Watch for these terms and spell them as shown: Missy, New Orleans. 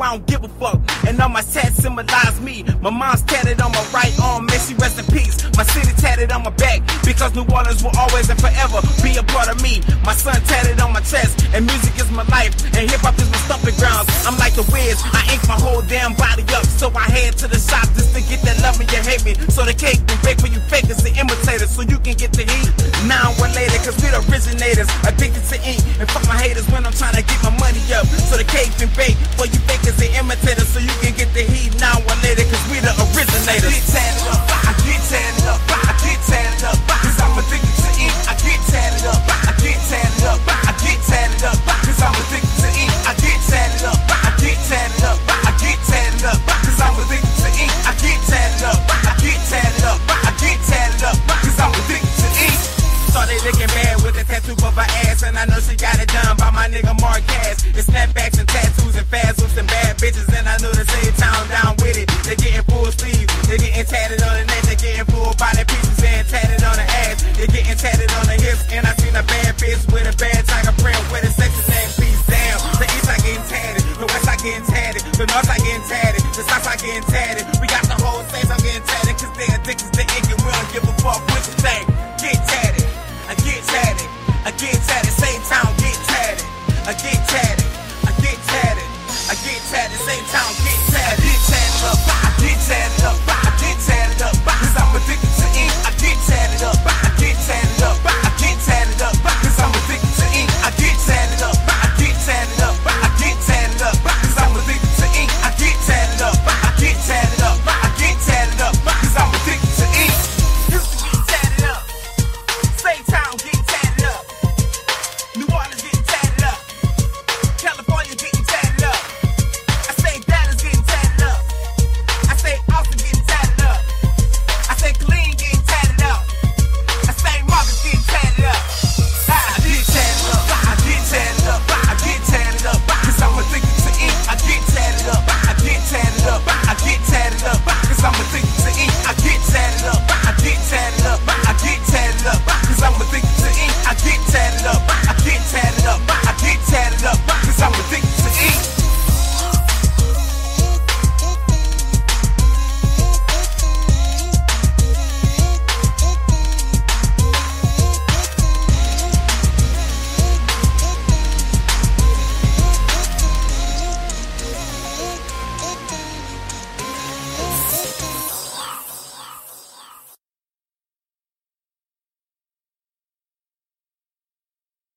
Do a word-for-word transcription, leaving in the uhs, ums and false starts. I don't give a fuck. And all my tats symbolize me. My mom's tatted on my right arm, Missy, rest in peace. My city tatted on my back, because New Orleans will always and forever be a part of me. My son tatted on my chest, and music is my life, and hip hop is my stomping grounds. I'm like the Wiz, I inked my whole damn body up, so I head to the shop just to get that love and you hate me. So the cake we bake for you fakers and imitators, so you can get the heat. Now we're later, cause we're the originators, addicted to ink, and fuck my haters when I'm trying to get my money up. So the cake been baked for you fakers and imitators.